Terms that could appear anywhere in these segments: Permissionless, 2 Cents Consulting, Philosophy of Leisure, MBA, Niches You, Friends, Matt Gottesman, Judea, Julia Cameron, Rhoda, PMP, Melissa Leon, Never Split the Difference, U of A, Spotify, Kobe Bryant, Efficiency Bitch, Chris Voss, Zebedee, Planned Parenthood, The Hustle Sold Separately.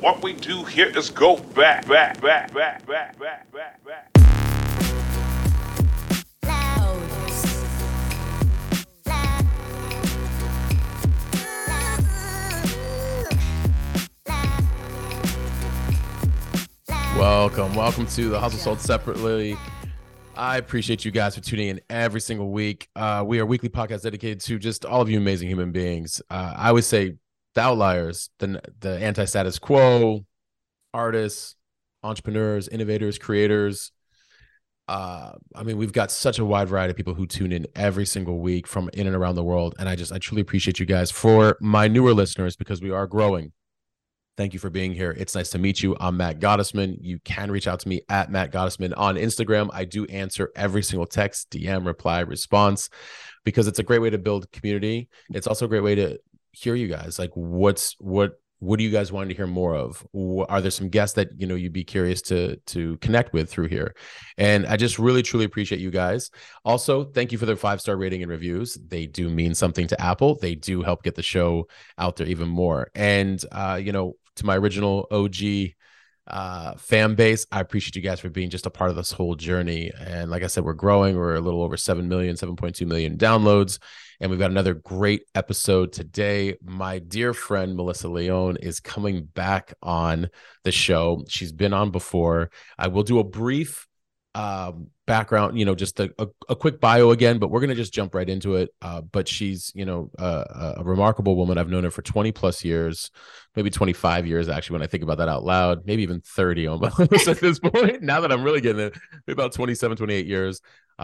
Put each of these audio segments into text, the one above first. What we do here is go back. Welcome to The Hustle Sold Separately. I appreciate you guys for tuning in every single week. We are a weekly podcast dedicated to just all of you amazing human beings. I would say the outliers, the anti-status quo, artists, entrepreneurs, innovators, creators. We've got such a wide variety of people who tune in every single week from in and around the world. And I truly appreciate you guys. For my newer listeners, because we are growing, thank you for being here. It's nice to meet you. I'm Matt Gottesman. You can reach out to me at Matt Gottesman on Instagram. I do answer every single text, DM, reply, response, because it's a great way to build community. It's also a great way to hear you guys. Like, what do you guys want to hear more of? Are there some guests that, you'd be curious to connect with through here? And I just really, truly appreciate you guys. Also, thank you for their 5-star rating and reviews. They do mean something to Apple. They do help get the show out there even more. And, to my original OG fan base, I appreciate you guys for being just a part of this whole journey. And like I said, we're growing. We're a little over 7.2 million downloads. And we've got another great episode today. My dear friend, Melissa Leon, is coming back on the show. She's been on before. I will do a brief background, just a quick bio again, but we're going to just jump right into it. But she's, a remarkable woman. I've known her for 20 plus years, maybe 25 years, actually, when I think about that out loud, maybe even 30 almost at this point. Now that I'm really getting it, about 27, 28 years.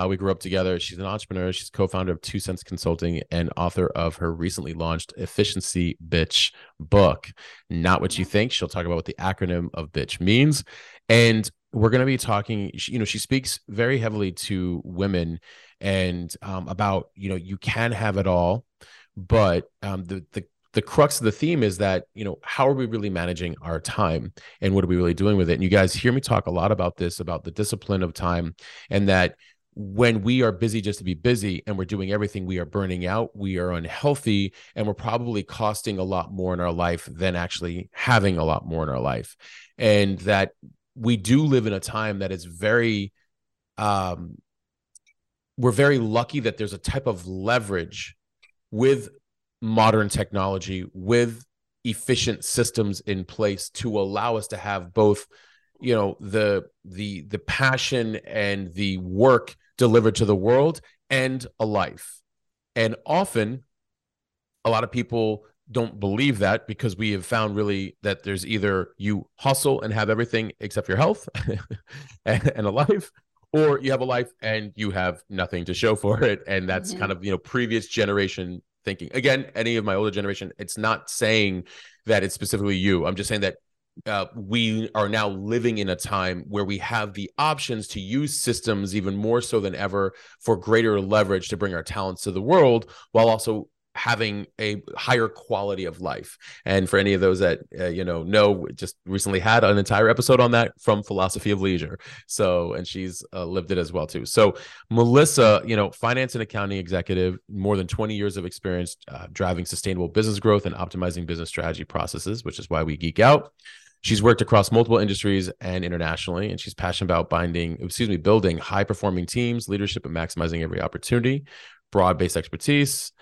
We grew up together. She's an entrepreneur. She's co-founder of 2 Cents Consulting and author of her recently launched Efficiency Bitch book, Not What You Think. She'll talk about what the acronym of bitch means. And we're going to be talking, she speaks very heavily to women and about, you can have it all, but the crux of the theme is that, how are we really managing our time and what are we really doing with it? And you guys hear me talk a lot about this, about the discipline of time, and that when we are busy just to be busy and we're doing everything, we are burning out, we are unhealthy, and we're probably costing a lot more in our life than actually having a lot more in our life. And that we do live in a time that is very, we're very lucky that there's a type of leverage with modern technology, with efficient systems in place to allow us to have both, the passion and the work delivered to the world and a life. And often a lot of people don't believe that, because we have found really that there's either you hustle and have everything except your health and a life, or you have a life and you have nothing to show for it. And that's kind of, previous generation thinking. Again, any of my older generation, it's not saying that it's specifically you. I'm just saying that we are now living in a time where we have the options to use systems even more so than ever for greater leverage to bring our talents to the world, while also having a higher quality of life. And for any of those that, just recently had an entire episode on that from Philosophy of Leisure. So, and she's lived it as well too. So Melissa, finance and accounting executive, more than 20 years of experience driving sustainable business growth and optimizing business strategy processes, which is why we geek out. She's worked across multiple industries and internationally, and she's passionate about building high-performing teams, leadership, and maximizing every opportunity, broad-based expertise,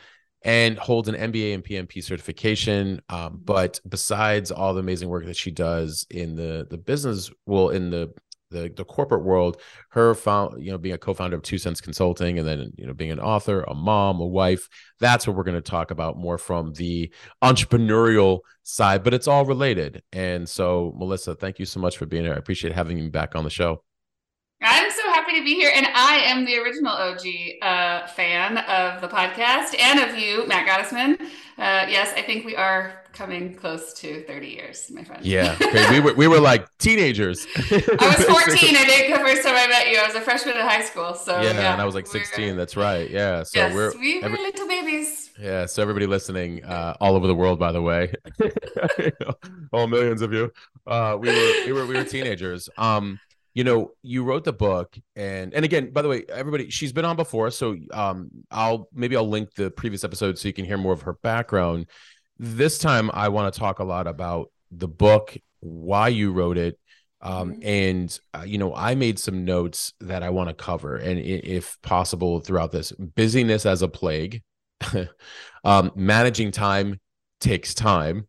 and holds an MBA and PMP certification. But besides all the amazing work that she does in the business, in the corporate world, her being a co-founder of 2 Cents Consulting, and then, being an author, a mom, a wife, that's what we're going to talk about more from the entrepreneurial side, but it's all related. And so Melissa, thank you so much for being here. I appreciate having you back on the show. I'm so happy to be here. And I am the original OG fan of the podcast and of you, Matt Gottesman. Yes, I think we are coming close to 30 years, my friend. Yeah, okay. we were like teenagers. I was 14, I think, the first time I met you. I was a freshman in high school. So yeah, and I was like 16. That's right. Yeah. So yes, we were little babies. Yeah. So everybody listening, all over the world, by the way, all millions of you, we were teenagers. You wrote the book, and again, by the way, everybody, she's been on before. So I'll link the previous episode so you can hear more of her background. This time, I want to talk a lot about the book why you wrote it. I made some notes that I want to cover, and if possible throughout this. Busyness as a plague, managing time takes time.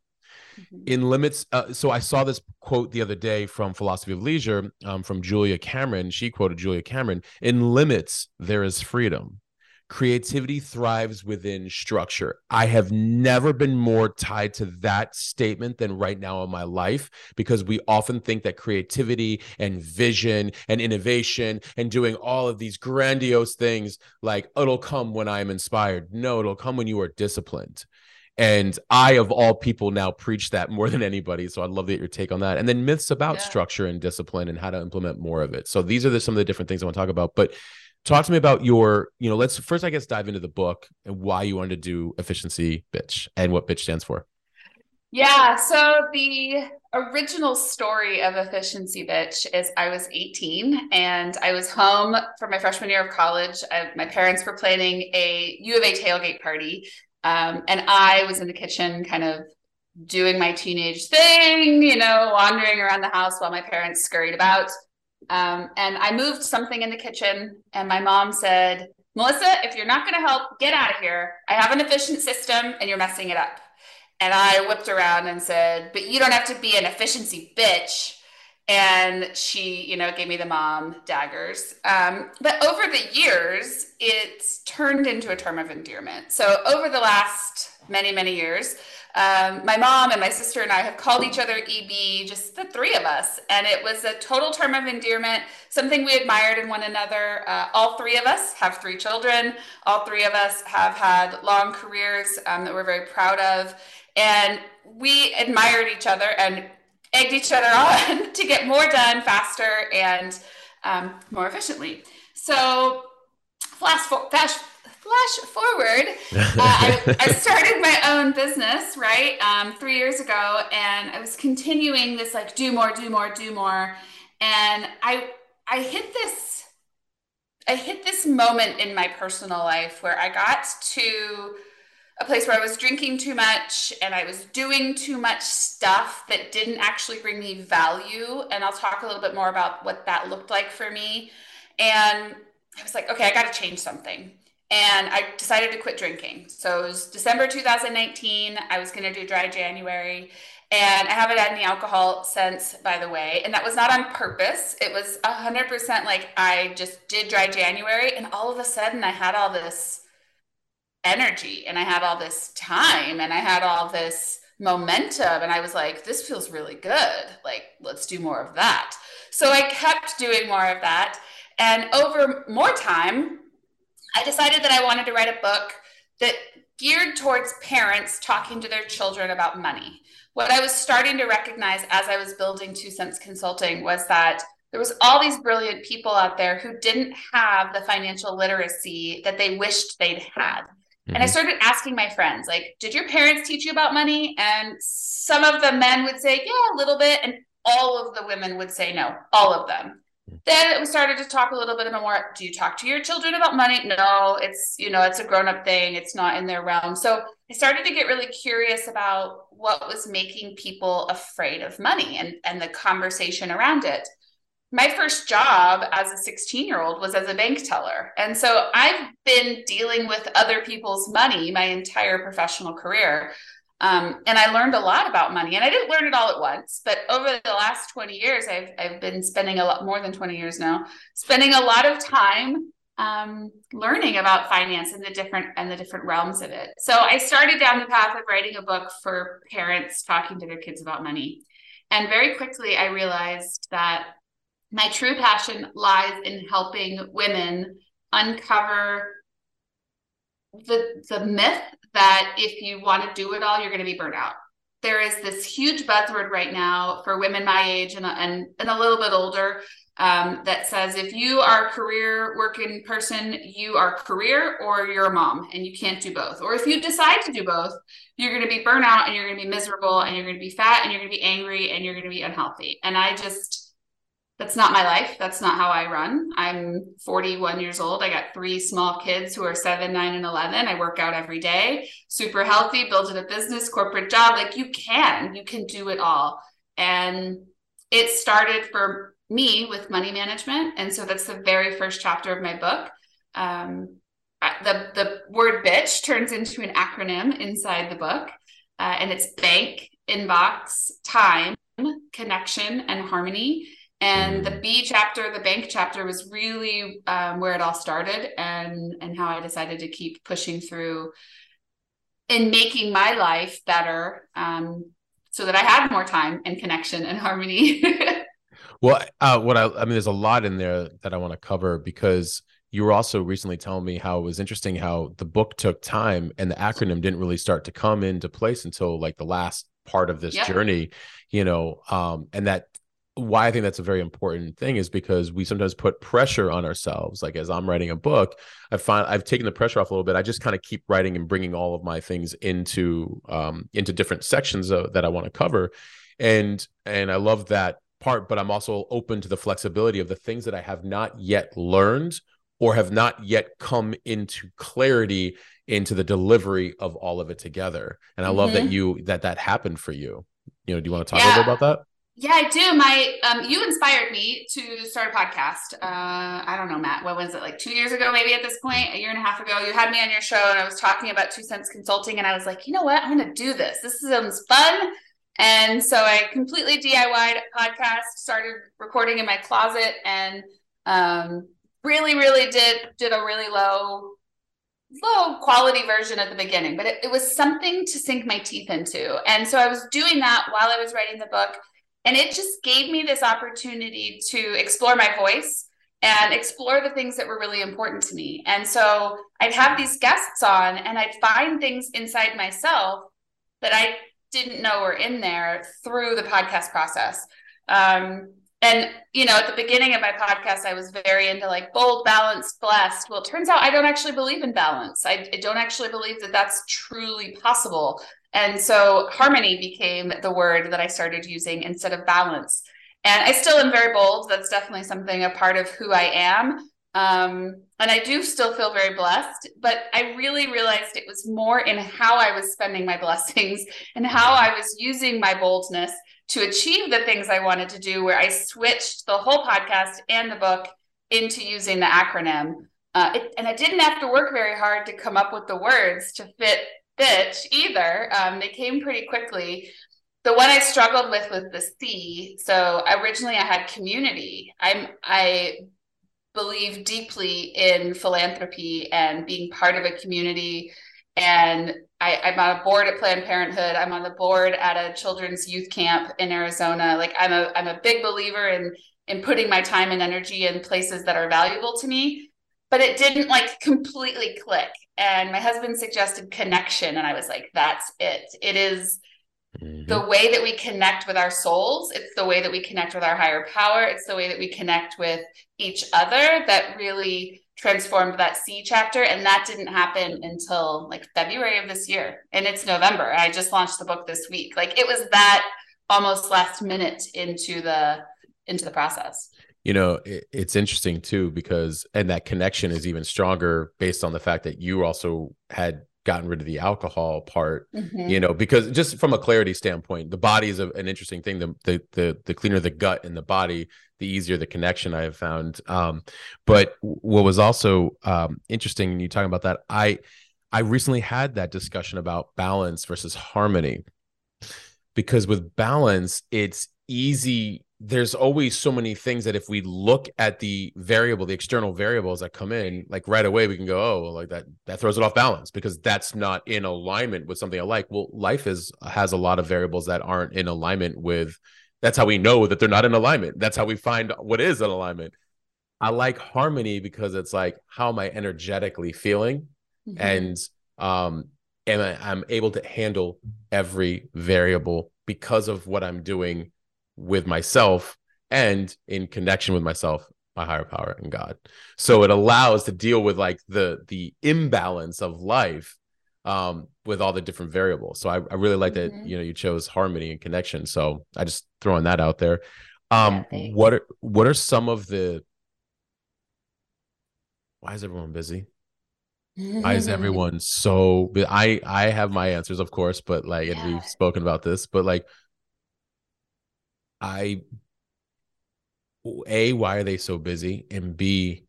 In limits. So I saw this quote the other day from Philosophy of Leisure, from Julia Cameron. She quoted Julia Cameron: in limits, there is freedom. Creativity thrives within structure. I have never been more tied to that statement than right now in my life, because we often think that creativity and vision and innovation and doing all of these grandiose things, like, it'll come when I'm inspired. No, it'll come when you are disciplined. And I, of all people, now preach that more than anybody. So I'd love to get your take on that. And then myths about structure and discipline and how to implement more of it. So these are some of the different things I want to talk about. But talk to me about your, let's first, I guess, dive into the book and why you wanted to do Efficiency Bitch and what bitch stands for. Yeah. So the original story of Efficiency Bitch is I was 18 and I was home from my freshman year of college. My parents were planning a U of A tailgate party. And I was in the kitchen kind of doing my teenage thing, wandering around the house while my parents scurried about. And I moved something in the kitchen and my mom said, "Melissa, if you're not going to help, get out of here. I have an efficient system and you're messing it up." And I whipped around and said, "But you don't have to be an efficiency bitch." And she, gave me the mom daggers. But over the years, it's turned into a term of endearment. So over the last many, many years, my mom and my sister and I have called each other EB, just the three of us. And it was a total term of endearment, something we admired in one another. All three of us have three children. All three of us have had long careers that we're very proud of. And we admired each other and egged each other on to get more done faster and more efficiently. So flash forward, I started my own business, 3 years ago, and I was continuing this, do more. And I hit this moment in my personal life where I got to a place where I was drinking too much and I was doing too much stuff that didn't actually bring me value. And I'll talk a little bit more about what that looked like for me. And I was like, okay, I got to change something. And I decided to quit drinking. So it was December 2019. I was going to do dry January. And I haven't had any alcohol since, by the way. And that was not on purpose. It was 100% I just did dry January. And all of a sudden I had all this energy and I had all this time and I had all this momentum, and I was like, this feels really good, let's do more of that. So I kept doing more of that, and over more time I decided that I wanted to write a book that geared towards parents talking to their children about money. What I was starting to recognize as I was building 2 Cents Consulting was that there was all these brilliant people out there who didn't have the financial literacy that they wished they'd had. And I started asking my friends, did your parents teach you about money? And some of the men would say, yeah, a little bit. And all of the women would say no, all of them. Then we started to talk a little bit more. Do you talk to your children about money? No, it's, it's a grown-up thing. It's not in their realm. So I started to get really curious about what was making people afraid of money and the conversation around it. My first job as a 16-year-old was as a bank teller. And so I've been dealing with other people's money my entire professional career. And I learned a lot about money, and I didn't learn it all at once, but over the last 20 years, I've been spending a lot more than 20 years now, spending a lot of time learning about finance and the different realms of it. So I started down the path of writing a book for parents talking to their kids about money. And very quickly, I realized that my true passion lies in helping women uncover the myth that if you want to do it all, you're going to be burnt out. There is this huge buzzword right now for women my age and a little bit older that says if you are a career working person, you are career or you're a mom, and you can't do both. Or if you decide to do both, you're going to be burnt out and you're going to be miserable and you're going to be fat and you're going to be angry and you're going to be unhealthy. And that's not my life. That's not how I run. I'm 41 years old. I got three small kids who are 7, 9, and 11. I work out every day, super healthy, building a business, corporate job. You can do it all. And it started for me with money management. And so that's the very first chapter of my book. The word bitch turns into an acronym inside the book, and it's bank, inbox, time, connection, and harmony. And the B chapter, the bank chapter, was really where it all started, and how I decided to keep pushing through in making my life better, so that I had more time and connection and harmony. Well, I mean, there's a lot in there that I want to cover, because you were also recently telling me how it was interesting how the book took time and the acronym didn't really start to come into place until like the last part of this journey, you know, and that. Why I think that's a very important thing is because we sometimes put pressure on ourselves. Like as I'm writing a book, I find I've taken the pressure off a little bit. I just kind of keep writing and bringing all of my things into different sections that I want to cover. And I love that part, but I'm also open to the flexibility of the things that I have not yet learned or have not yet come into clarity into the delivery of all of it together. And I love that that happened for you. You know, do you want to talk a little bit about that? Yeah, I do. You inspired me to start a podcast. I don't know, Matt, what was it? Like 2 years ago, maybe at this point, a year and a half ago, you had me on your show and I was talking about 2 Cents Consulting, and I was like, you know what? I'm going to do this. This sounds fun. And so I completely DIY'd a podcast, started recording in my closet, and really, really did a really low quality version at the beginning, but it was something to sink my teeth into. And so I was doing that while I was writing the book. And it just gave me this opportunity to explore my voice and explore the things that were really important to me. And so I'd have these guests on and I'd find things inside myself that I didn't know were in there through the podcast process. And, you know, at the beginning of my podcast, I was very into like bold, balanced, blessed. Well, it turns out I don't actually believe in balance. I don't actually believe that that's truly possible. And so harmony became the word that I started using instead of balance. And I still am very bold. That's definitely something, a part of who I am. And I do still feel very blessed, but I really realized it was more in how I was spending my blessings and how I was using my boldness to achieve the things I wanted to do, where I switched the whole podcast and the book into using the acronym. And I didn't have to work very hard to come up with the words to fit bitch either. They came pretty quickly. The one I struggled with was the C. So originally I had community. I believe deeply in philanthropy and being part of a community. And I'm on a board at Planned Parenthood. I'm on the board at a children's youth camp in Arizona. Like I'm a big believer in putting my time and energy in places that are valuable to me. But it didn't like completely click. And my husband suggested connection. And I was like, that's it. It is the way that we connect with our souls. It's the way that we connect with our higher power. It's the way that we connect with each other that really transformed that C chapter. And that didn't happen until like February of this year. And it's November. I just launched the book this week. Like it was that almost last minute into the process. You know, it's interesting too, because, and that connection is even stronger based on the fact that you also had gotten rid of the alcohol part, you know, because just from a clarity standpoint, the body is an interesting thing. The cleaner the gut and the body, the easier the connection, I have found. But what was also interesting, and you talking about that, I recently had that discussion about balance versus harmony, because with balance, it's easy. There's always so many things that if we look at the external variables that come in, like right away, we can go, oh, well, like that throws it off balance because that's not in alignment with something I like. Well, life has a lot of variables that aren't in alignment with, that's how we know that they're not in alignment. That's how we find what is in alignment. I like harmony because it's like, how am I energetically feeling? And I'm able to handle every variable because of what I'm doing with myself and in connection with myself, my higher power, and God. So it allows to deal with like the imbalance of life with all the different variables. So I really like that, you know, you chose harmony and connection. So I just throwing that out there. What are some of the, why is everyone busy? Why is everyone so, I have my answers, of course, but like, and we've spoken about this, but like, A, why are they so busy? And B,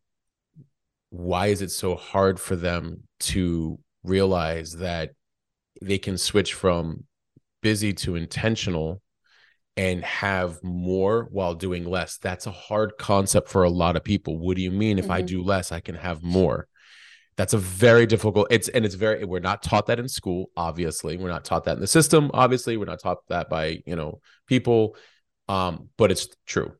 why is it so hard for them to realize that they can switch from busy to intentional and have more while doing less? That's a hard concept for a lot of people. What do you mean if I do less, I can have more? That's a very difficult, we're not taught that in school, obviously. We're not taught that in the system, obviously. We're not taught that by, people, but it's true.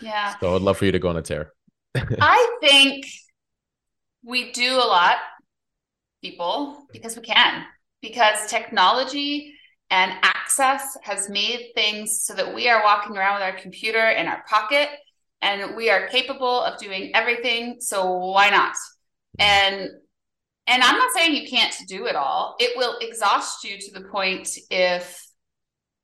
Yeah. So I'd love for you to go on a tear. I think we do a lot, people, because we can, because technology and access has made things so that we are walking around with our computer in our pocket and we are capable of doing everything. So why not? And I'm not saying you can't do it all. It will exhaust you to the point if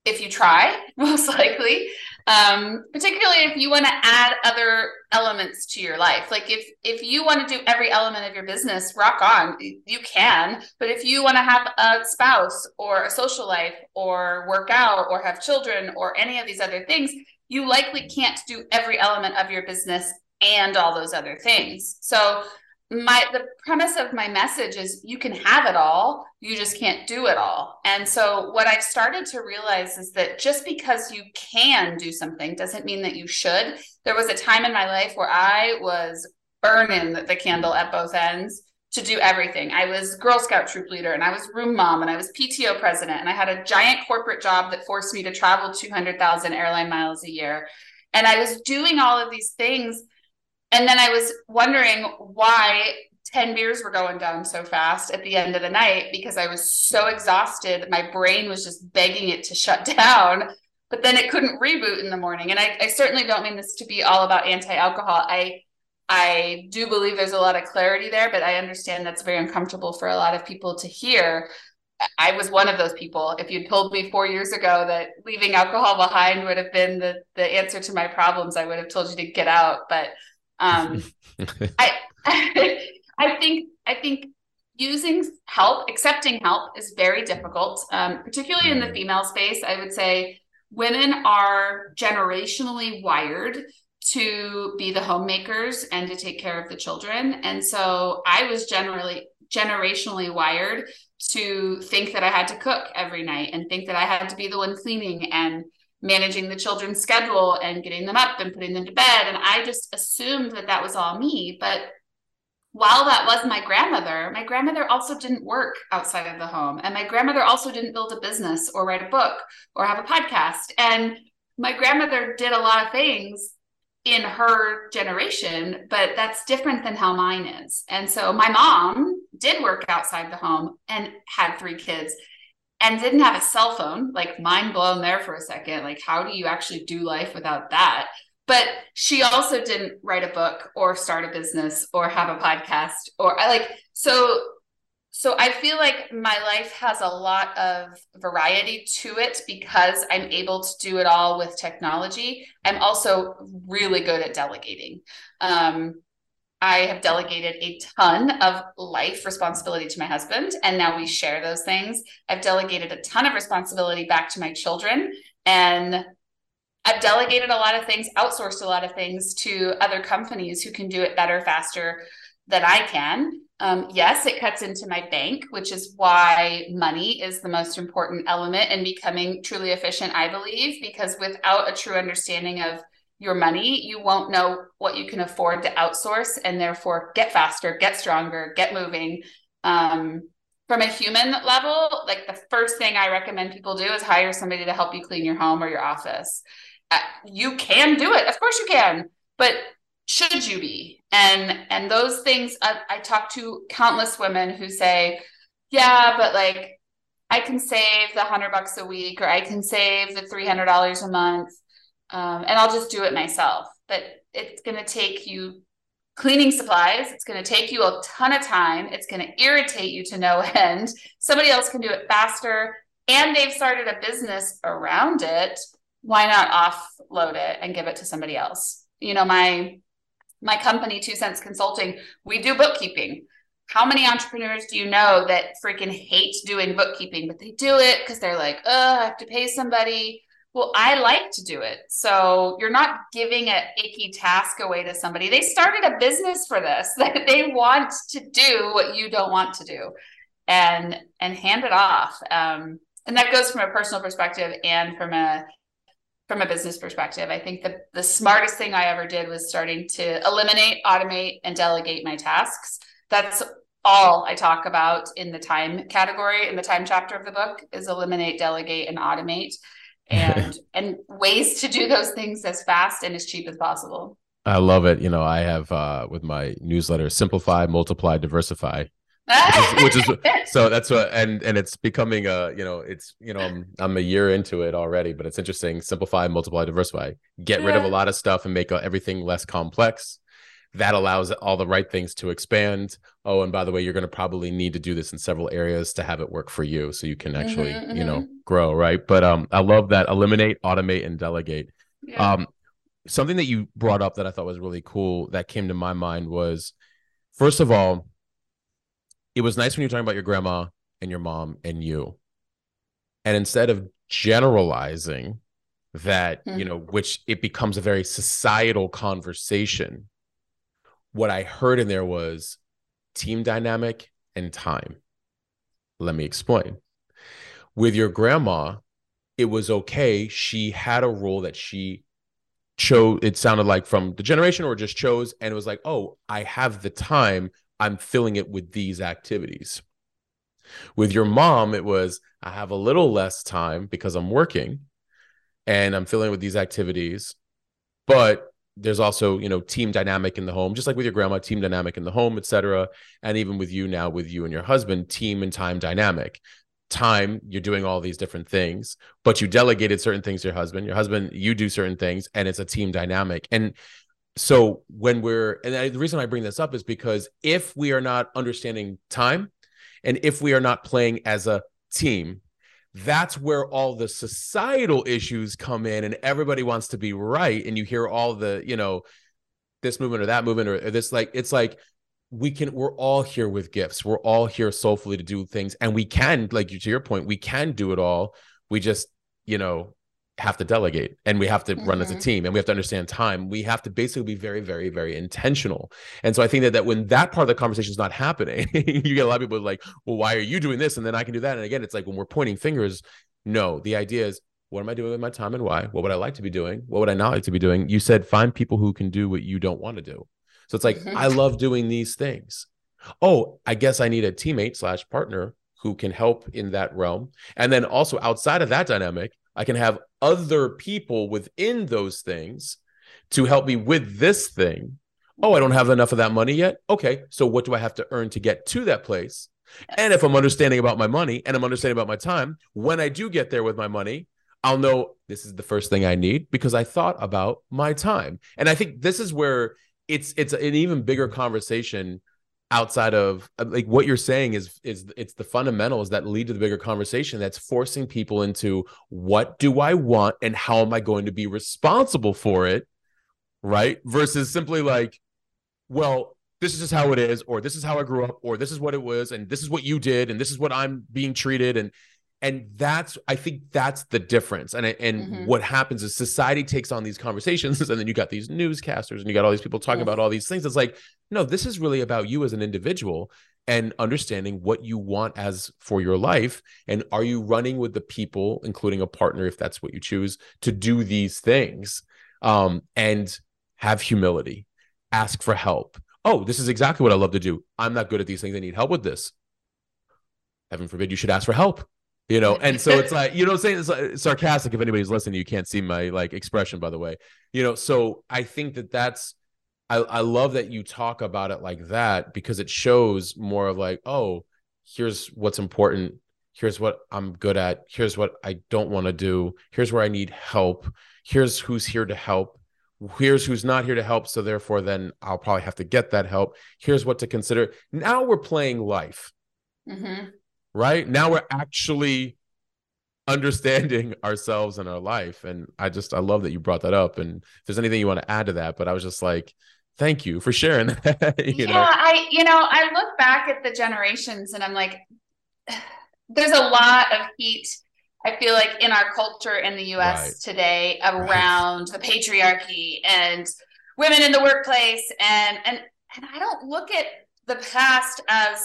you try, most likely, particularly if you want to add other elements to your life. Like if you want to do every element of your business, rock on, you can. But if you want to have a spouse or a social life or work out or have children or any of these other things, you likely can't do every element of your business and all those other things. So the premise of my message is you can have it all, you just can't do it all. And so what I've started to realize is that just because you can do something doesn't mean that you should. There was a time in my life where I was burning the candle at both ends to do everything. I was Girl Scout troop leader, and I was room mom, and I was PTO president, and I had a giant corporate job that forced me to travel 200,000 airline miles a year. And I was doing all of these things. And then I was wondering why 10 beers were going down so fast at the end of the night, because I was so exhausted. My brain was just begging it to shut down, but then it couldn't reboot in the morning. And I certainly don't mean this to be all about anti-alcohol. I do believe there's a lot of clarity there, but I understand that's very uncomfortable for a lot of people to hear. I was one of those people. If you'd told me 4 years ago that leaving alcohol behind would have been the answer to my problems, I would have told you to get out. But I think using help, accepting help is very difficult, particularly in the female space. I would say women are generationally wired to be the homemakers and to take care of the children. And so I was generationally wired to think that I had to cook every night and think that I had to be the one cleaning and managing the children's schedule and getting them up and putting them to bed. And I just assumed that that was all me. But while that was my grandmother also didn't work outside of the home. And my grandmother also didn't build a business or write a book or have a podcast. And my grandmother did a lot of things in her generation, but that's different than how mine is. And so my mom did work outside the home and had 3 kids. And didn't have a cell phone, like mind blown there for a second. Like, how do you actually do life without that? But she also didn't write a book or start a business or have a podcast or so I feel like my life has a lot of variety to it because I'm able to do it all with technology. I'm also really good at delegating. I have delegated a ton of life responsibility to my husband, and now we share those things. I've delegated a ton of responsibility back to my children, and I've delegated a lot of things, outsourced a lot of things to other companies who can do it better, faster than I can. Yes, it cuts into my bank, which is why money is the most important element in becoming truly efficient, I believe, because without a true understanding of your money, you won't know what you can afford to outsource and therefore get faster, get stronger, get moving. From a human level, like the first thing I recommend people do is hire somebody to help you clean your home or your office. You can do it. Of course you can, but should you be? And those things, I talk to countless women who say, yeah, but like I can save the $100 a week, or I can save the $300 a month. And I'll just do it myself. But it's going to take you cleaning supplies. It's going to take you a ton of time. It's going to irritate you to no end. Somebody else can do it faster, and they've started a business around it. Why not offload it and give it to somebody else? My company, 2 Cents Consulting, we do bookkeeping. How many entrepreneurs do you know that freaking hate doing bookkeeping, but they do it because they're like, oh, I have to pay somebody. well, I like to do it. So you're not giving an icky task away to somebody. They started a business for this, that they want to do what you don't want to do, and hand it off. And that goes from a personal perspective and from a business perspective. I think that the smartest thing I ever did was starting to eliminate, automate, and delegate my tasks. That's all I talk about in the time category, in the time chapter of the book, is eliminate, delegate, and automate, and ways to do those things as fast and as cheap as possible. I love it. You know, I have with my newsletter, simplify, multiply, diversify, which is so that's what, and it's becoming a, you know, it's, you know, I'm a year into it already, but it's interesting. Simplify, multiply, diversify, get rid of a lot of stuff and make everything less complex. That allows all the right things to expand. Oh, and by the way, you're going to probably need to do this in several areas to have it work for you, so you can actually, you know, grow, right? But I love that. Eliminate, automate, and delegate. Yeah. Something that you brought up that I thought was really cool that came to my mind was, first of all, it was nice when you're talking about your grandma and your mom and you. And instead of generalizing that, you know, which it becomes a very societal conversation, what I heard in there was team dynamic and time. Let me explain. With your grandma, it was okay. She had a role that she chose. It sounded like from the generation, or just chose. And it was like, oh, I have the time. I'm filling it with these activities. With your mom, it was, I have a little less time because I'm working and I'm filling it with these activities. But there's also, you know, team dynamic in the home, just like with your grandma, team dynamic in the home, et cetera. And even with you now, with you and your husband, team and time dynamic. Time, you're doing all these different things, but you delegated certain things to your husband. Your husband, you do certain things, and it's a team dynamic. And so when we're, and the reason I bring this up is because if we are not understanding time, and if we are not playing as a team, that's where all the societal issues come in, and everybody wants to be right. And you hear all the, you know, this movement or that movement or this, like, it's like, we're all here with gifts. We're all here soulfully to do things. And we can, like, to your point, we can do it all. We just, you know, have to delegate, and we have to run as a team, and we have to understand time. We have to basically be very, very, very intentional. And so I think that when that part of the conversation is not happening, you get a lot of people like, well, why are you doing this? And then I can do that. And again, it's like when we're pointing fingers, no, the idea is, what am I doing with my time and why? What would I like to be doing? What would I not like to be doing? You said, find people who can do what you don't want to do. So it's like, I love doing these things. Oh, I guess I need a teammate / partner who can help in that realm. And then also outside of that dynamic, I can have other people within those things to help me with this thing. Oh, I don't have enough of that money yet. Okay, so what do I have to earn to get to that place? And if I'm understanding about my money and I'm understanding about my time, when I do get there with my money, I'll know this is the first thing I need because I thought about my time. And I think this is where it's an even bigger conversation outside of, like, what you're saying is it's the fundamentals that lead to the bigger conversation that's forcing people into, what do I want and how am I going to be responsible for it, right? Versus simply like, well, this is just how it is, or this is how I grew up, or this is what it was, and this is what you did, and this is what I'm being treated. And that's, I think that's the difference. And what happens is society takes on these conversations, and then you got these newscasters and you got all these people talking about all these things. It's like, no, this is really about you as an individual and understanding what you want as for your life. And are you running with the people, including a partner, if that's what you choose, to do these things, and have humility, ask for help. Oh, this is exactly what I love to do. I'm not good at these things. I need help with this. Heaven forbid you should ask for help. You know, and so it's like, you know, saying it's like sarcastic. If anybody's listening, you can't see my like expression, by the way, you know, so I think that that's, I love that you talk about it like that, because it shows more of like, oh, here's what's important. Here's what I'm good at. Here's what I don't want to do. Here's where I need help. Here's who's here to help. Here's who's not here to help. So therefore, then I'll probably have to get that help. Here's what to consider. Now we're playing life. Right? Now we're actually understanding ourselves and our life. And I love that you brought that up. And if there's anything you want to add to that, but I was just like, thank you for sharing that. I look back at the generations and I'm like, there's a lot of heat I feel like in our culture in the U.S. Right. today around right. the patriarchy and women in the workplace, and I don't look at the past as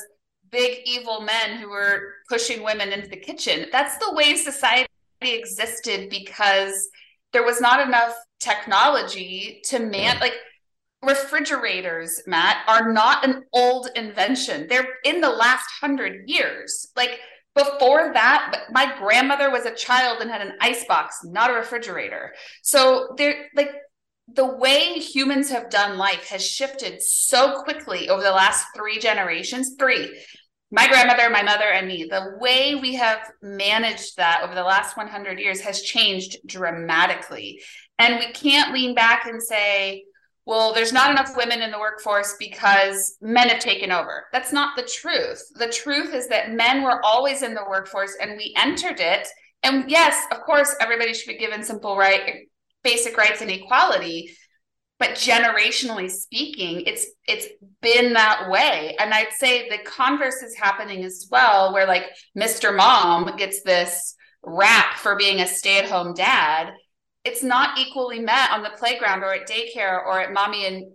big evil men who were pushing women into the kitchen. That's the way society existed because there was not enough technology to man. Like refrigerators, Matt, are not an old invention. They're in the last 100 years. Like before that, my grandmother was a child and had an icebox, not a refrigerator. So they're like, the way humans have done life has shifted so quickly over the last three generations, my grandmother, my mother, and me. The way we have managed that over the last 100 years has changed dramatically. And we can't lean back and say, well, there's not enough women in the workforce because men have taken over. That's not the truth. The truth is that men were always in the workforce and we entered it. And yes, of course, everybody should be given basic rights and equality, but generationally speaking, it's been that way. And I'd say the converse is happening as well, where like Mr. Mom gets this rap for being a stay-at-home dad. It's not equally met on the playground or at daycare or at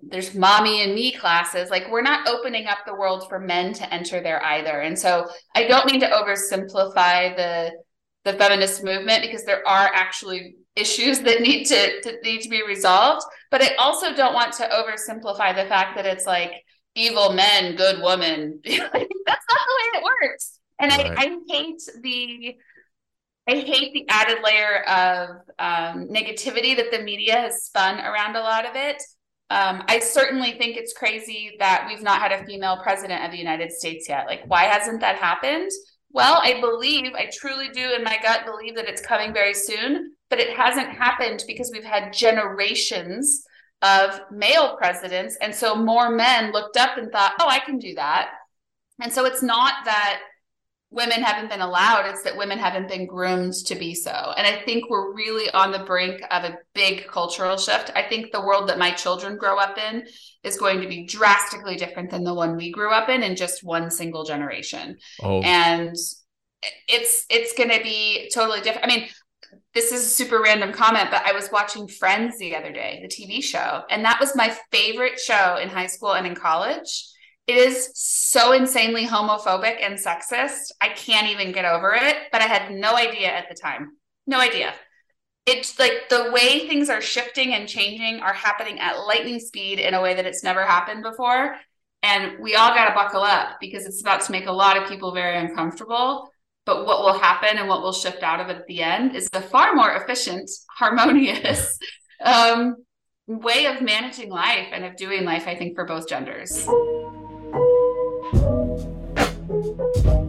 there's mommy and me classes. Like we're not opening up the world for men to enter there either. And so I don't mean to oversimplify the feminist movement, because there are actually issues that need to be resolved. But I also don't want to oversimplify the fact that it's like evil men, good woman. That's not the way it works. And right. I hate the added layer of negativity that the media has spun around a lot of it. I certainly think it's crazy that we've not had a female president of the United States yet. Like, why hasn't that happened? Well, I truly do in my gut believe that it's coming very soon, but it hasn't happened because we've had generations of male presidents. And so more men looked up and thought, oh, I can do that. And so it's not that women haven't been allowed, it's that women haven't been groomed to be so. And I think we're really on the brink of a big cultural shift. I think the world that my children grow up in is going to be drastically different than the one we grew up in just one single generation. Oh. And it's going to be totally different. I mean, this is a super random comment, but I was watching Friends the other day, the TV show, and that was my favorite show in high school and in college. It is so insanely homophobic and sexist. I can't even get over it, but I had no idea at the time. No idea. It's like the way things are shifting and changing are happening at lightning speed in a way that it's never happened before. And we all got to buckle up because it's about to make a lot of people very uncomfortable. But what will happen and what will shift out of it at the end is a far more efficient, harmonious way of managing life and of doing life, I think, for both genders.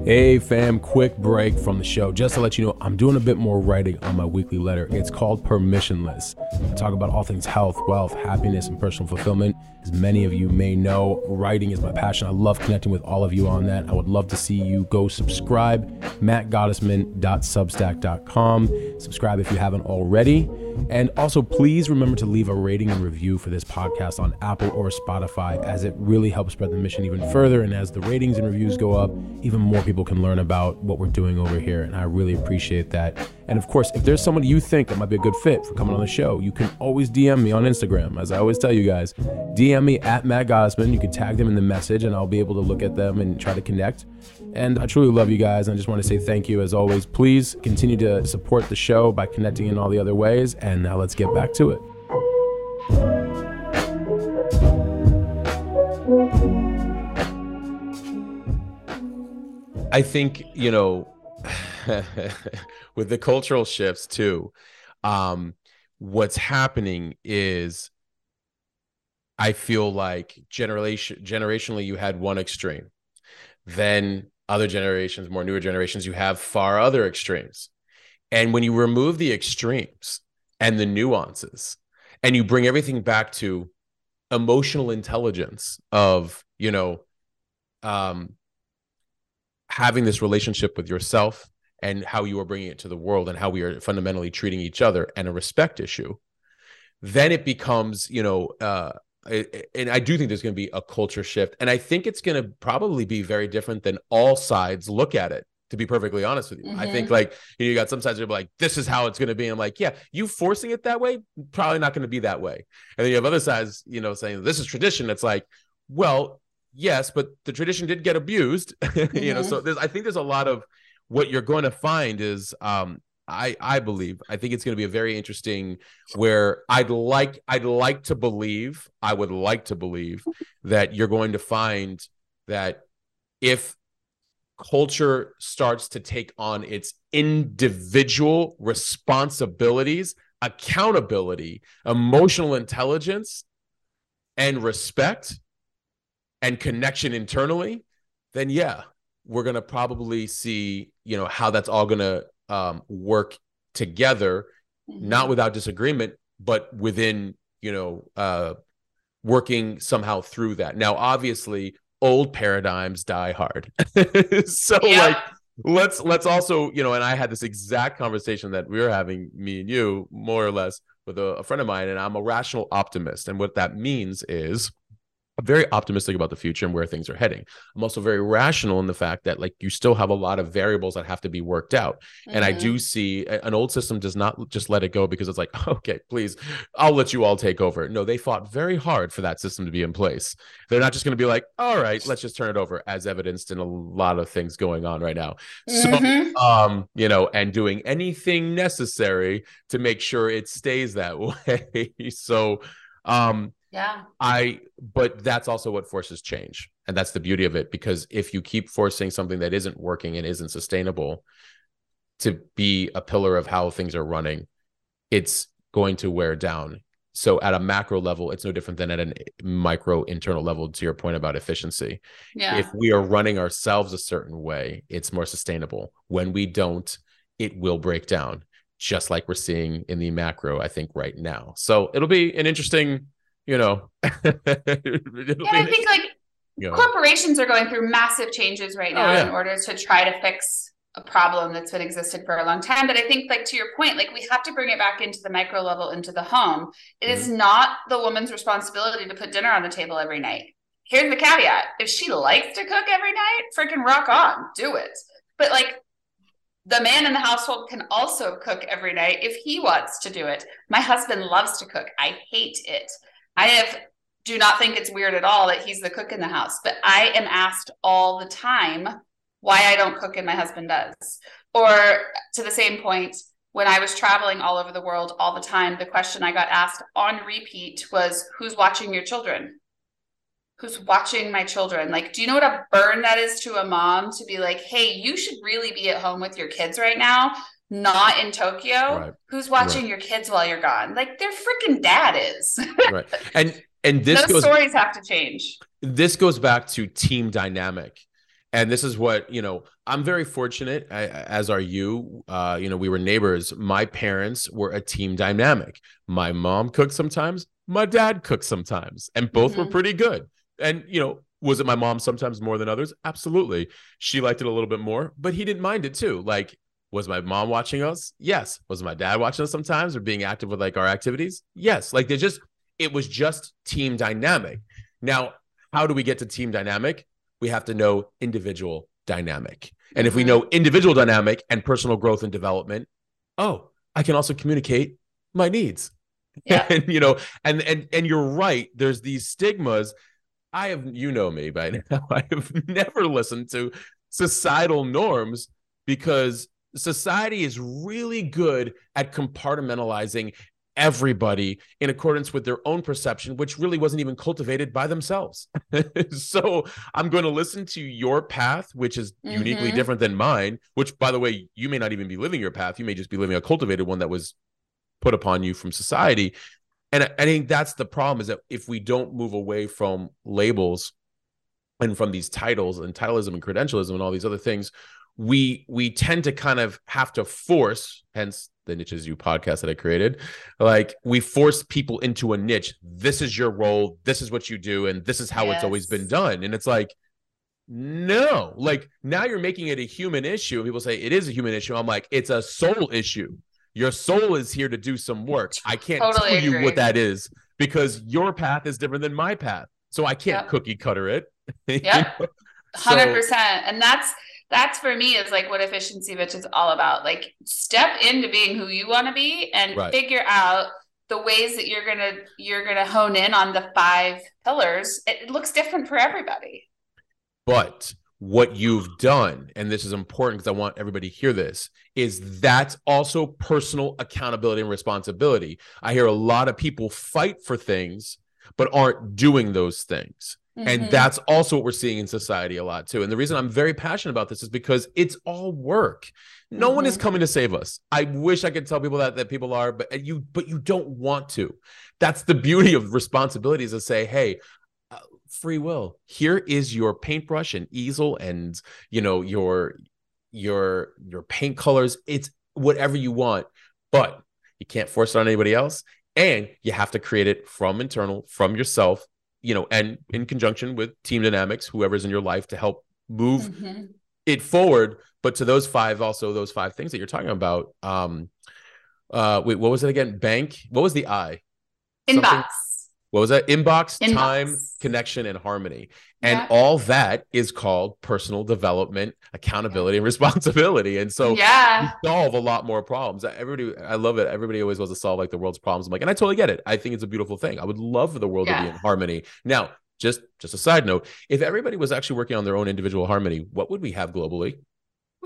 Hey fam, quick break from the show. Just to let you know, I'm doing a bit more writing on my weekly letter. It's called Permissionless. I talk about all things health, wealth, happiness, and personal fulfillment. As many of you may know, writing is my passion. I love connecting with all of you on that. I would love to see you go subscribe, mattgottesman.substack.com. Subscribe if you haven't already. And also please remember to leave a rating and review for this podcast on Apple or Spotify, as it really helps spread the mission even further. And as the ratings and reviews go up, even more people can learn about what we're doing over here. And I really appreciate that. And of course, if there's someone you think that might be a good fit for coming on the show, you can always DM me on Instagram. As I always tell you guys, DM me at Matt Gottesman. You can tag them in the message and I'll be able to look at them and try to connect. And I truly love you guys. And I just want to say thank you as always. Please continue to support the show by connecting in all the other ways. And now let's get back to it. I think, you know, with the cultural shifts too, what's happening is I feel like generationally you had one extreme, then other generations, more newer generations, you have far other extremes. And when you remove the extremes and the nuances and you bring everything back to emotional intelligence of, you know, having this relationship with yourself and how you are bringing it to the world and how we are fundamentally treating each other and a respect issue, then it becomes, you know, and I do think there's going to be a culture shift. And I think it's going to probably be very different than all sides look at it to be perfectly honest with you. Mm-hmm. I think like, you got some sides that are like, this is how it's going to be. I'm like, yeah, you forcing it that way, probably not going to be that way. And then you have other sides, you know, saying this is tradition. It's like, well, yes, but the tradition did get abused, mm-hmm. you know? So I think there's a lot of what you're going to find is, I think it's going to be a very interesting where I would like to believe that you're going to find that if culture starts to take on its individual responsibilities, accountability, emotional intelligence, and respect and connection internally, then yeah, we're going to probably see, you know, how that's all going to work together, not without disagreement, but within, you know, working somehow through that. Now, obviously, old paradigms die hard. So yeah. Like, let's also, you know, and I had this exact conversation that we were having, me and you, more or less, with a friend of mine, and I'm a rational optimist. And what that means is I'm very optimistic about the future and where things are heading. I'm also very rational in the fact that, like, you still have a lot of variables that have to be worked out. Mm-hmm. And I do see an old system does not just let it go because it's like, okay, please, I'll let you all take over. No, they fought very hard for that system to be in place. They're not just going to be like, all right, let's just turn it over, as evidenced in a lot of things going on right now. Mm-hmm. So, you know, and doing anything necessary to make sure it stays that way. So, yeah, but that's also what forces change. And that's the beauty of it, because if you keep forcing something that isn't working and isn't sustainable to be a pillar of how things are running, it's going to wear down. So at a macro level, it's no different than at a micro internal level, to your point about efficiency. Yeah. If we are running ourselves a certain way, it's more sustainable. When we don't, it will break down, just like we're seeing in the macro, I think, right now. So it'll be an interesting... you know, I think like corporations are going through massive changes right now in order to try to fix a problem that's been existed for a long time. But I think, like, to your point, like, we have to bring it back into the micro level, into the home. It mm-hmm. is not the woman's responsibility to put dinner on the table every night. Here's the caveat. If she likes to cook every night, freaking rock on, do it. But like, the man in the household can also cook every night if he wants to do it. My husband loves to cook. I hate it. Do not think it's weird at all that he's the cook in the house, but I am asked all the time why I don't cook and my husband does. Or to the same point, when I was traveling all over the world all the time, the question I got asked on repeat was, who's watching your children? Who's watching my children? Like, do you know what a burn that is to a mom to be like, hey, you should really be at home with your kids right now, not in Tokyo. Right. Who's watching your kids while you're gone? Like, their freaking dad is. Right. And this those stories have to change. This goes back to team dynamic. And this is what, you know, I'm very fortunate, as are you. You know, we were neighbors. My parents were a team dynamic. My mom cooked sometimes. My dad cooked sometimes. And both were pretty good. And, you know, was it my mom sometimes more than others? Absolutely. She liked it a little bit more, but he didn't mind it too. Like, was my mom watching us? Yes. Was my dad watching us sometimes, or being active with like our activities? Yes. Like, it was just team dynamic. Now, how do we get to team dynamic? We have to know individual dynamic. And if we know individual dynamic and personal growth and development, oh, I can also communicate my needs. Yeah. And, you know, and you're right. There's these stigmas. I have, you know me by now, I have never listened to societal norms, because society is really good at compartmentalizing everybody in accordance with their own perception, which really wasn't even cultivated by themselves. So I'm going to listen to your path, which is uniquely different than mine, which, by the way, you may not even be living your path. You may just be living a cultivated one that was put upon you from society. And I think that's the problem, is that if we don't move away from labels and from these titles and titleism and credentialism and all these other things, we tend to kind of have to force, hence the Niches You podcast that I created, like, we force people into a niche. This is your role. This is what you do. And this is how it's always been done. And it's like, no, like, now you're making it a human issue. People say it is a human issue. I'm like, it's a soul issue. Your soul is here to do some work. I can't tell you what that is, because your path is different than my path. So I can't cookie cutter it. 100%. And that's that's for me is like what Efficiency Bitch is all about. Like, step into being who you want to be and figure out the ways that you're going to hone in on the 5 pillars. It looks different for everybody. But what you've done, and this is important because I want everybody to hear this, is that's also personal accountability and responsibility. I hear a lot of people fight for things, but aren't doing those things. Mm-hmm. And that's also what we're seeing in society a lot too. And the reason I'm very passionate about this is because it's all work. No one is coming to save us. I wish I could tell people that people are, but you don't want to. That's the beauty of responsibilities, to say, hey, free will. Here is your paintbrush and easel and, you know, your paint colors. It's whatever you want, but you can't force it on anybody else. And you have to create it from internal, from yourself, you know, and in conjunction with team dynamics, whoever's in your life to help move it forward. But to those 5, also those 5 things that you're talking about. Wait, what was it again? Bank. What was the I? Inbox. Something? What was that? Inbox, time, connection, and harmony. And all that is called personal development, accountability, and responsibility. And so you solve a lot more problems. Everybody, I love it. Everybody always wants to solve like the world's problems. I'm like, and I totally get it. I think it's a beautiful thing. I would love for the world to be in harmony. Now, just a side note, if everybody was actually working on their own individual harmony, what would we have globally?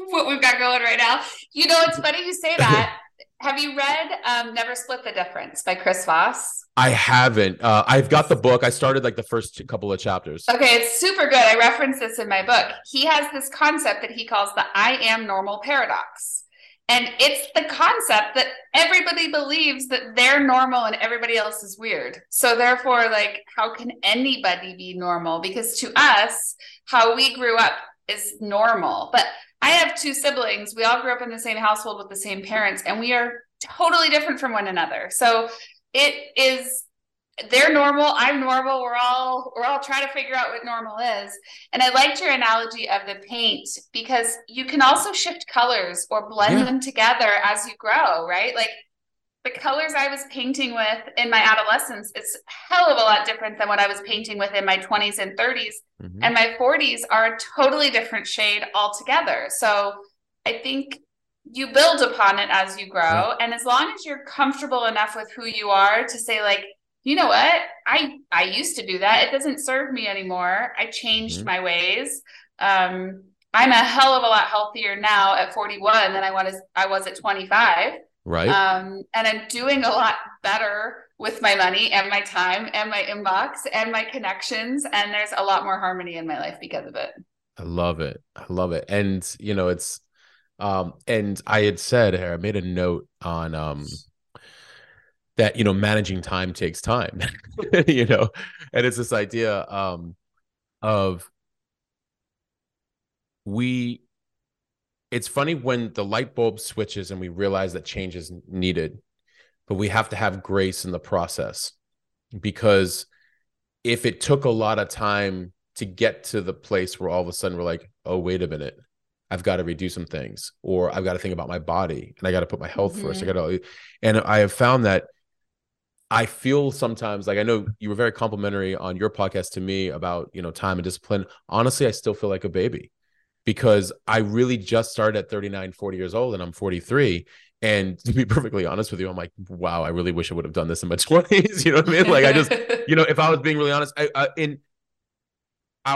What we've got going right now. You know, it's funny you say that. Have you read Never Split the Difference by Chris Voss? I haven't. I've got the book. I started like the first couple of chapters. Okay, it's super good. I reference this in my book. He has this concept that he calls the I am normal paradox. And it's the concept that everybody believes that they're normal and everybody else is weird. So therefore, like, how can anybody be normal? Because to us, how we grew up is normal. But I have 2 siblings. We all grew up in the same household with the same parents, and we are totally different from one another. So it is, they're normal. I'm normal. We're all trying to figure out what normal is. And I liked your analogy of the paint, because you can also shift colors or blend them together as you grow, right? Like, the colors I was painting with in my adolescence is a hell of a lot different than what I was painting with in my 20s and 30s. And my 40s are a totally different shade altogether. So I think you build upon it as you grow. And as long as you're comfortable enough with who you are to say, like, you know what, I used to do that. It doesn't serve me anymore. I changed my ways. I'm a hell of a lot healthier now at 41 than I was at 25. Right. And I'm doing a lot better with my money and my time and my inbox and my connections. And there's a lot more harmony in my life because of it. I love it. I love it. And, you know, it's, and I had said, I made a note on, that, you know, managing time takes time, you know, and it's this idea, of we, it's funny when the light bulb switches and we realize that change is needed, but we have to have grace in the process, because if it took a lot of time to get to the place where all of a sudden we're like, oh, wait a minute, I've got to redo some things, or I've got to think about my body and I got to put my health first. And I have found that I feel sometimes like, I know you were very complimentary on your podcast to me about, you know, time and discipline. Honestly, I still feel like a baby, because I really just started at 39, 40 years old, and I'm 43. And to be perfectly honest with you, I'm like, wow, I really wish I would have done this in my 20s. You know what I mean? Like, I just, you know, if I was being really honest, I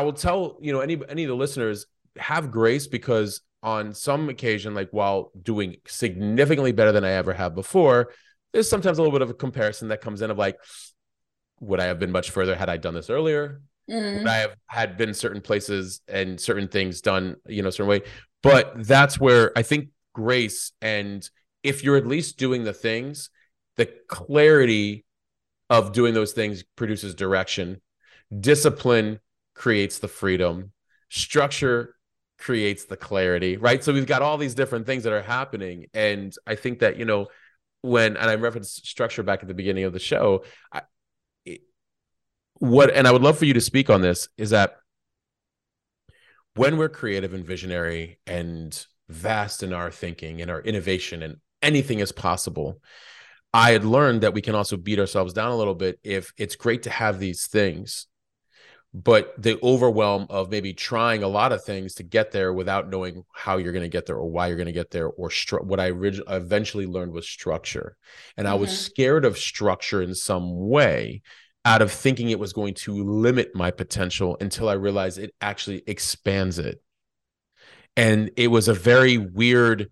will tell, you know, any of the listeners, have grace, because on some occasion, like, while doing significantly better than I ever have before, there's sometimes a little bit of a comparison that comes in of like, would I have been much further had I done this earlier? But I have had been certain places and certain things done, you know, a certain way. But that's where I think grace, and if you're at least doing the things, the clarity of doing those things produces direction. Discipline creates the freedom. Structure creates the clarity, right? So we've got all these different things that are happening. And I think that, you know, and I referenced structure back at the beginning of the show, and I would love for you to speak on this, is that when we're creative and visionary and vast in our thinking and our innovation and anything is possible, I had learned that we can also beat ourselves down a little bit if it's great to have these things, but the overwhelm of maybe trying a lot of things to get there without knowing how you're going to get there or why you're going to get there, or what I eventually learned was structure. And I was scared of structure in some way, out of thinking it was going to limit my potential, until I realized it actually expands it. And it was a very weird,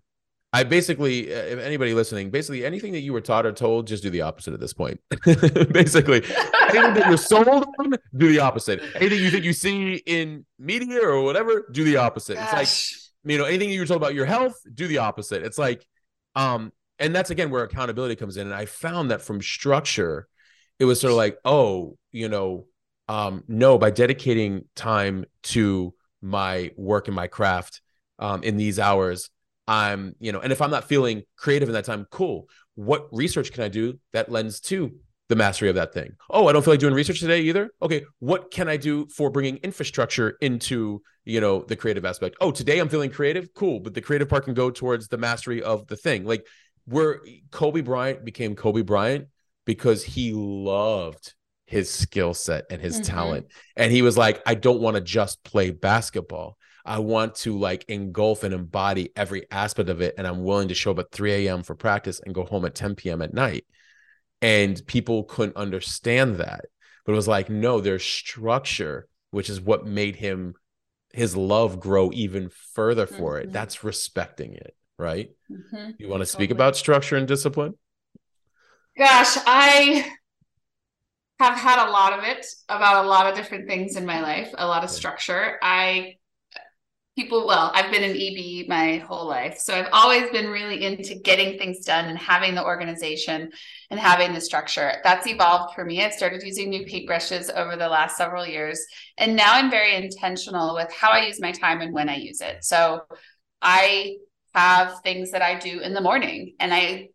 I basically, if anybody listening, basically anything that you were taught or told, just do the opposite at this point. Basically, anything that you're sold on, do the opposite. Anything you think you see in media or whatever, do the opposite. Gosh. It's like, you know, anything you were told about your health, do the opposite. It's like, and that's again where accountability comes in. And I found that from structure, it was sort of like, oh, you know, no, by dedicating time to my work and my craft in these hours, I'm, you know, and if I'm not feeling creative in that time, cool. What research can I do that lends to the mastery of that thing? Oh, I don't feel like doing research today either. Okay. What can I do for bringing infrastructure into, you know, the creative aspect? Oh, today I'm feeling creative. Cool. But the creative part can go towards the mastery of the thing. Like where Kobe Bryant became Kobe Bryant because he loved his skill set and his talent. And he was like, I don't want to just play basketball. I want to like engulf and embody every aspect of it. And I'm willing to show up at 3 a.m. for practice and go home at 10 p.m. at night. And people couldn't understand that. But it was like, no, there's structure, which is what made him, his love grow even further for it. That's respecting it, right? You want to speak about structure and discipline? Gosh, I have had a lot of it about a lot of different things in my life, a lot of structure. I've been an EB my whole life. So I've always been really into getting things done and having the organization and having the structure. That's evolved for me. I've started using new paintbrushes over the last several years. And now I'm very intentional with how I use my time and when I use it. So I have things that I do in the morning, and I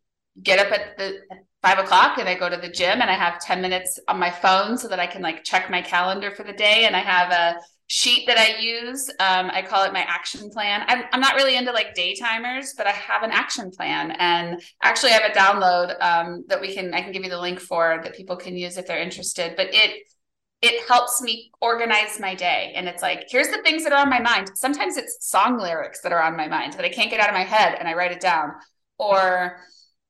get up at the 5 o'clock and I go to the gym, and I have 10 minutes on my phone so that I can like check my calendar for the day. And I have a sheet that I use. I call it my action plan. I'm not really into like day timers, but I have an action plan, and actually I have a download that I can give you the link for, that people can use if they're interested, but it helps me organize my day. And it's like, here's the things that are on my mind. Sometimes it's song lyrics that are on my mind that I can't get out of my head, and I write it down, or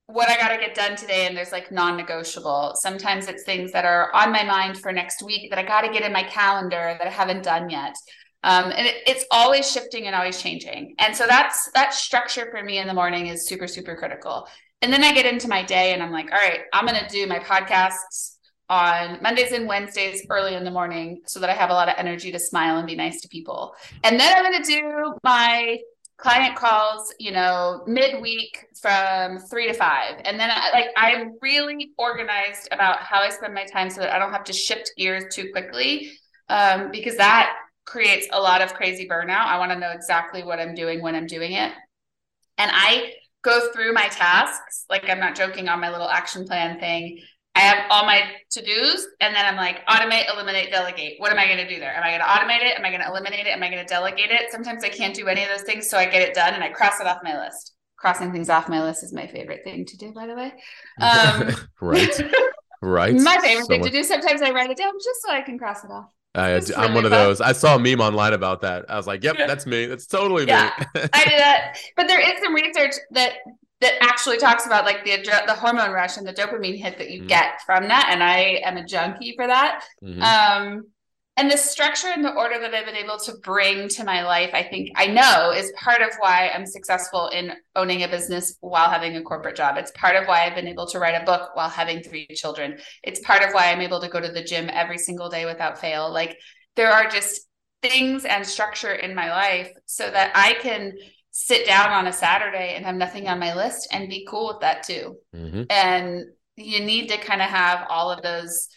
what I got to get done today. And there's like non-negotiable. Sometimes it's things that are on my mind for next week that I got to get in my calendar that I haven't done yet. And it's always shifting and always changing. And so that structure for me in the morning is super, super critical. And then I get into my day and I'm like, all right, I'm going to do my podcasts on Mondays and Wednesdays early in the morning so that I have a lot of energy to smile and be nice to people. And then I'm going to do my client calls, you know, midweek from 3 to 5. And then I'm really organized about how I spend my time so that I don't have to shift gears too quickly. Because that creates a lot of crazy burnout. I want to know exactly what I'm doing when I'm doing it. And I go through my tasks. Like, I'm not joking, on my little action plan thing, I have all my to-dos, and then I'm like, automate, eliminate, delegate. What am I going to do there? Am I going to automate it? Am I going to eliminate it? Am I going to delegate it? Sometimes I can't do any of those things, so I get it done and I cross it off my list. Crossing things off my list is my favorite thing to do, by the way. Right. My favorite thing to do. Sometimes I write it down just so I can cross it off. I'm one of those. I saw a meme online about that. I was like, yep, that's me. That's totally me. I do that. But there is some research that actually talks about like the hormone rush and the dopamine hit that you get from that. And I am a junkie for that. And the structure and the order that I've been able to bring to my life, I think I know is part of why I'm successful in owning a business while having a corporate job. It's part of why I've been able to write a book while having 3 children. It's part of why I'm able to go to the gym every single day without fail. Like, there are just things and structure in my life so that I can sit down on a Saturday and have nothing on my list and be cool with that too. And you need to kind of have all of those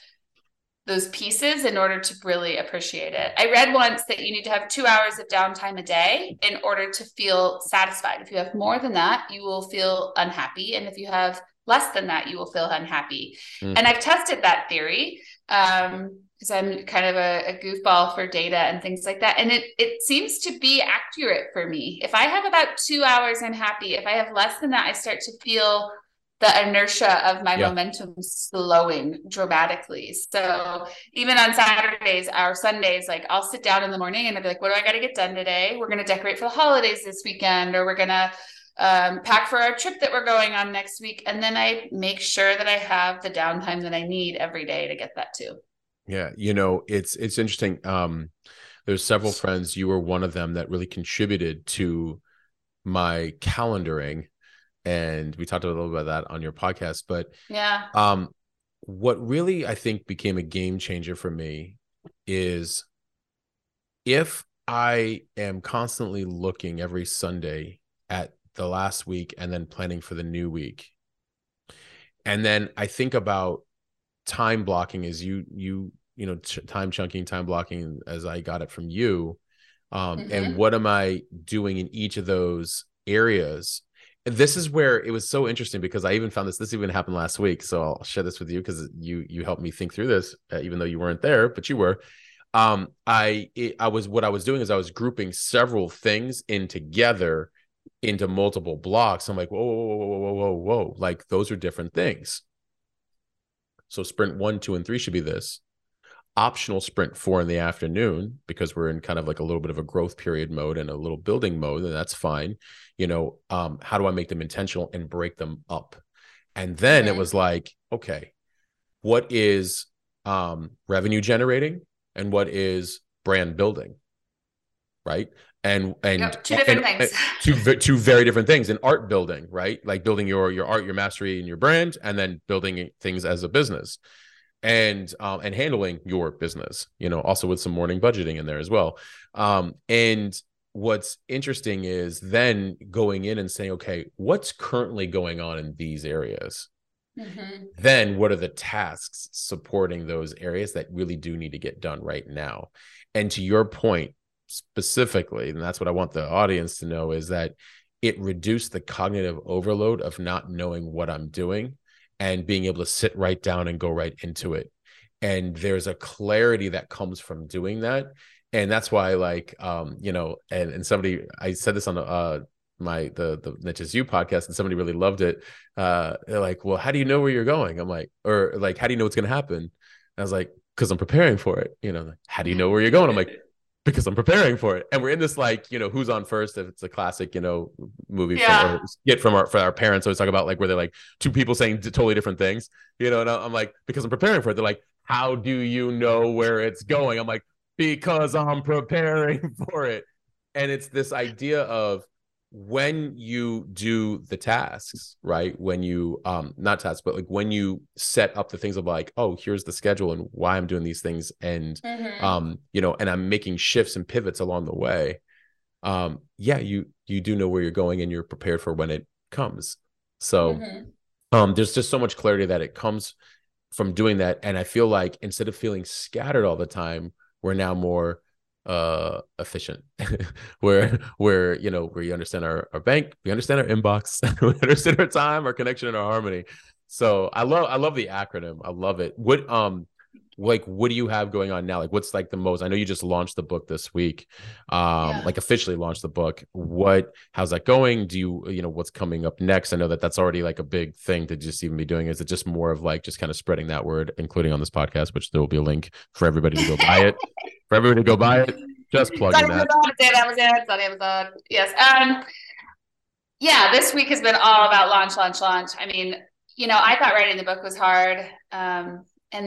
pieces in order to really appreciate it. I read once that you need to have 2 hours of downtime a day in order to feel satisfied. If you have more than that, you will feel unhappy. And if you have less than that, you will feel unhappy. And I've tested that theory. Because I'm kind of a goofball for data and things like that. And it seems to be accurate for me. If I have about 2 hours, I'm happy. If I have less than that, I start to feel the inertia of my momentum slowing dramatically. So even on Saturdays or Sundays, like I'll sit down in the morning and I'll be like, what do I got to get done today? We're going to decorate for the holidays this weekend, or we're going to pack for our trip that we're going on next week. And then I make sure that I have the downtime that I need every day to get that too. Yeah. You know, it's interesting. There's several friends, you were one of them, that really contributed to my calendaring. And we talked a little bit about that on your podcast, but what really I think became a game changer for me is if I am constantly looking every Sunday at the last week and then planning for the new week. And then I think about time blocking as you know, time chunking, time blocking as I got it from you. And what am I doing in each of those areas? This is where it was so interesting, because I even found this even happened last week. So I'll share this with you, because you helped me think through this, even though you weren't there, but you were. What I was doing is I was grouping several things in together into multiple blocks. I'm like, whoa. Like those are different things. So sprint 1, 2, and 3 should be this. Optional sprint 4 in the afternoon, because we're in kind of like a little bit of a growth period mode and a little building mode, and that's fine. You know, how do I make them intentional and break them up? And then it was like, okay, what is revenue generating and what is brand building, right? And two different things. Two very different things. And art building, right? Like building your art, your mastery, and your brand, and then building things as a business. And handling your business, you know, also with some morning budgeting in there as well. And what's interesting is then going in and saying, okay, what's currently going on in these areas? Then what are the tasks supporting those areas that really do need to get done right now? And to your point specifically, and that's what I want the audience to know, is that it reduced the cognitive overload of not knowing what I'm doing, and being able to sit right down and go right into it. And there's a clarity that comes from doing that. And that's why, like, you know, and somebody, I said this on the Niches You podcast, and somebody really loved it. They're like, well, how do you know where you're going? I'm like, or like, how do you know what's going to happen? And I was like, because I'm preparing for it. You know, like, how do you know where you're going? I'm like, because I'm preparing for it. And we're in this, like, you know, who's on first, if it's a classic, you know, movie or skit for our parents always talk about, like, where they're like two people saying totally different things, you know, and I'm like, because I'm preparing for it. They're like, how do you know where it's going? I'm like, because I'm preparing for it. And it's this idea of when you do the tasks, right? When you, not tasks, but like when you set up the things of like, oh, here's the schedule and why I'm doing these things. And, you know, and I'm making shifts and pivots along the way. You do know where you're going, and you're prepared for when it comes. So, there's just so much clarity that it comes from doing that. And I feel like instead of feeling scattered all the time, we're now more efficient where you know, where you understand our bank, we understand our inbox, we understand our time, our connection, and our harmony. So I love the acronym. I love it. What like what do you have going on now? Like what's like the most, I know you just launched the book this week, like officially launched the book. How's that going? Do you know what's coming up next? I know that's already like a big thing to just even be doing. Is it just more of like just kind of spreading that word, including on this podcast, which there will be a link for everybody to go buy it. Just plugging that. It's on Amazon. Yes. This week has been all about launch. I mean, you know, I thought writing the book was hard. And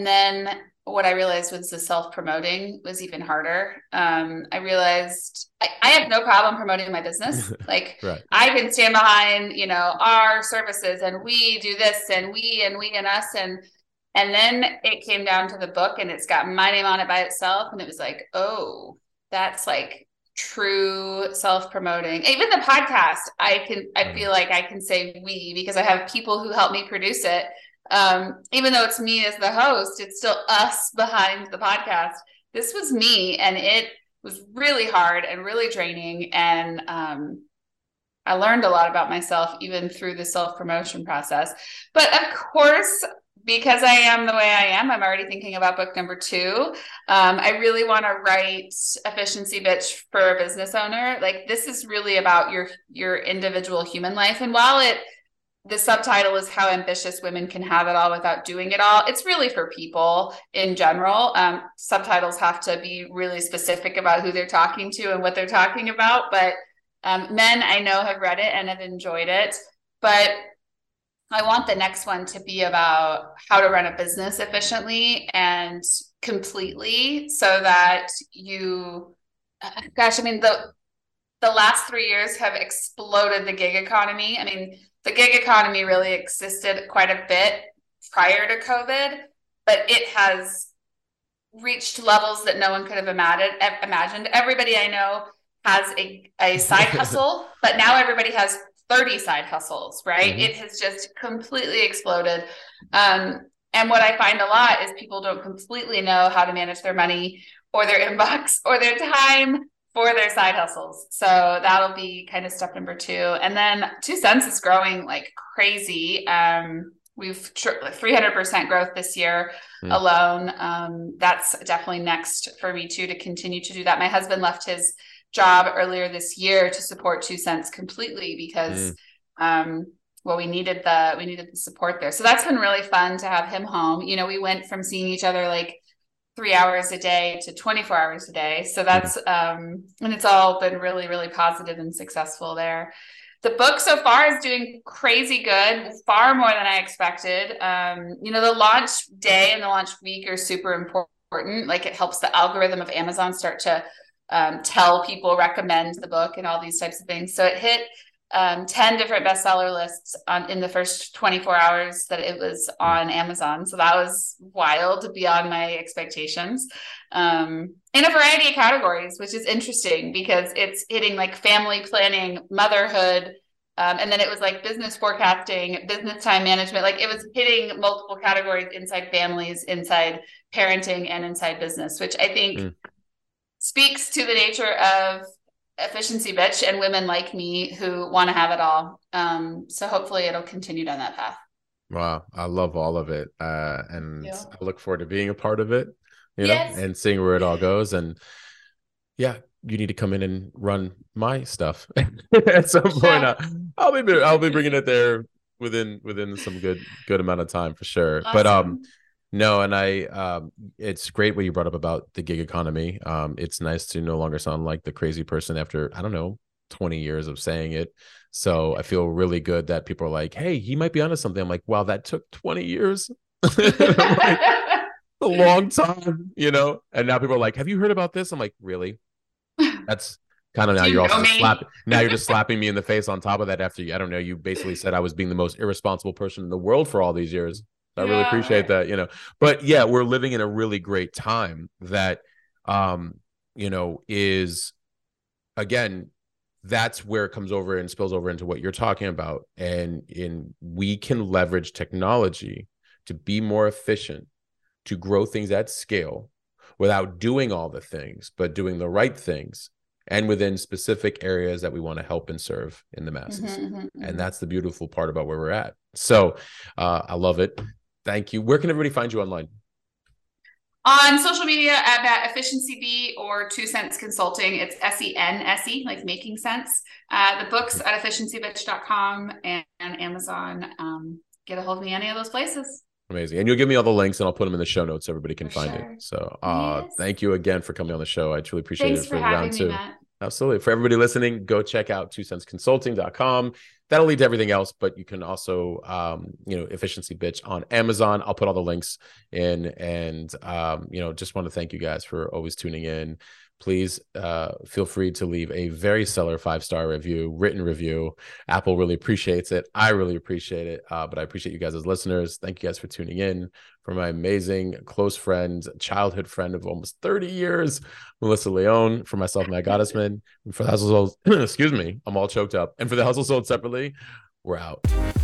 then what I realized was the self-promoting was even harder. I realized I have no problem promoting my business. Like right. I can stand behind, you know, our services, and we do this, and we and us, and then it came down to the book, and it's got my name on it by itself. And it was like, oh, that's like true self-promoting. Even the podcast, I feel like I can say we, because I have people who help me produce it. Even though it's me as the host, it's still us behind the podcast. This was me, and it was really hard and really draining. And, I learned a lot about myself even through the self-promotion process, but of course, because I am the way I am, I'm already thinking about book number 2. I really want to write Efficiency Bitch for a business owner. Like this is really about your individual human life. And while it The subtitle is How Ambitious Women Can Have It All Without Doing It All. It's really for people in general. Subtitles have to be really specific about who they're talking to and what they're talking about. But men I know have read it and have enjoyed it. But I want the next one to be about how to run a business efficiently and completely, so that you, the last 3 years have exploded the gig economy. I mean, the gig economy really existed quite a bit prior to COVID, but it has reached levels that no one could have imagined. Everybody I know has a side hustle, but now everybody has 30 side hustles, right? Mm-hmm. It has just completely exploded. And what I find a lot is people don't completely know how to manage their money or their inbox or their time for their side hustles. So that'll be kind of step number 2. And then 2 Cents is growing like crazy. We've 300% growth this year alone. That's definitely next for me too, to continue to do that. My husband left his job earlier this year to support 2 Cents completely because, well, we needed the support there. So that's been really fun to have him home. You know, we went from seeing each other like 3 hours a day to 24 hours a day. So that's, and it's all been really, really positive and successful there. The book so far is doing crazy good, far more than I expected. You know, the launch day and the launch week are super important. Like, it helps the algorithm of Amazon start to tell people, recommend the book and all these types of things. So it hit 10 different bestseller lists in the first 24 hours that it was on Amazon. So that was wild, beyond my expectations, in a variety of categories, which is interesting because it's hitting like family planning, motherhood. And then it was like business forecasting, business time management. Like, it was hitting multiple categories inside families, inside parenting, and inside business, which I think speaks to the nature of Efficiency Bitch and women like me who want to have it all. So hopefully it'll continue down that path. Wow. I love all of it. And yeah, I look forward to being a part of it, you know, and seeing where it all goes. And yeah, you need to come in and run my stuff at some point. I'll be bringing it there within some good amount of time for sure. Awesome. But, no, and it's great what you brought up about the gig economy. It's nice to no longer sound like the crazy person after, I don't know, 20 years of saying it. So I feel really good that people are like, hey, he might be onto something. I'm like, wow, that took 20 years. Like, a long time, you know? And now people are like, have you heard about this? I'm like, really? That's kind of, now you're also slapping me in the face on top of that after you, I don't know, you basically said I was being the most irresponsible person in the world for all these years. I really appreciate that, you know, but yeah, we're living in a really great time that, you know, is, again, that's where it comes over and spills over into what you're talking about. And we can leverage technology to be more efficient, to grow things at scale without doing all the things, but doing the right things and within specific areas that we want to help and serve in the masses. And that's the beautiful part about where we're at. So I love it. Thank you. Where can everybody find you online? On social media at Efficiency B or 2 Cents Consulting. It's SENSE, like making sense. The books at efficiencybitch.com and Amazon. Get a hold of me any of those places. Amazing. And you'll give me all the links and I'll put them in the show notes so everybody can find it. So thank you again for coming on the show. I truly appreciate it for round two. Matt. Absolutely. For everybody listening, go check out 2centsconsulting.com. That'll lead to everything else, but you can also, you know, Efficiency Bitch on Amazon. I'll put all the links in, and, you know, just want to thank you guys for always tuning in. Please feel free to leave a very stellar 5-star review, written review. Apple really appreciates it. I really appreciate it, but I appreciate you guys as listeners. Thank you guys for tuning in. For my amazing close friend, childhood friend of almost 30 years, Melissa Leon. For myself, Matt Gottesman. For the Hustle Sold, excuse me, I'm all choked up. And for the Hustle Sold Separately, we're out.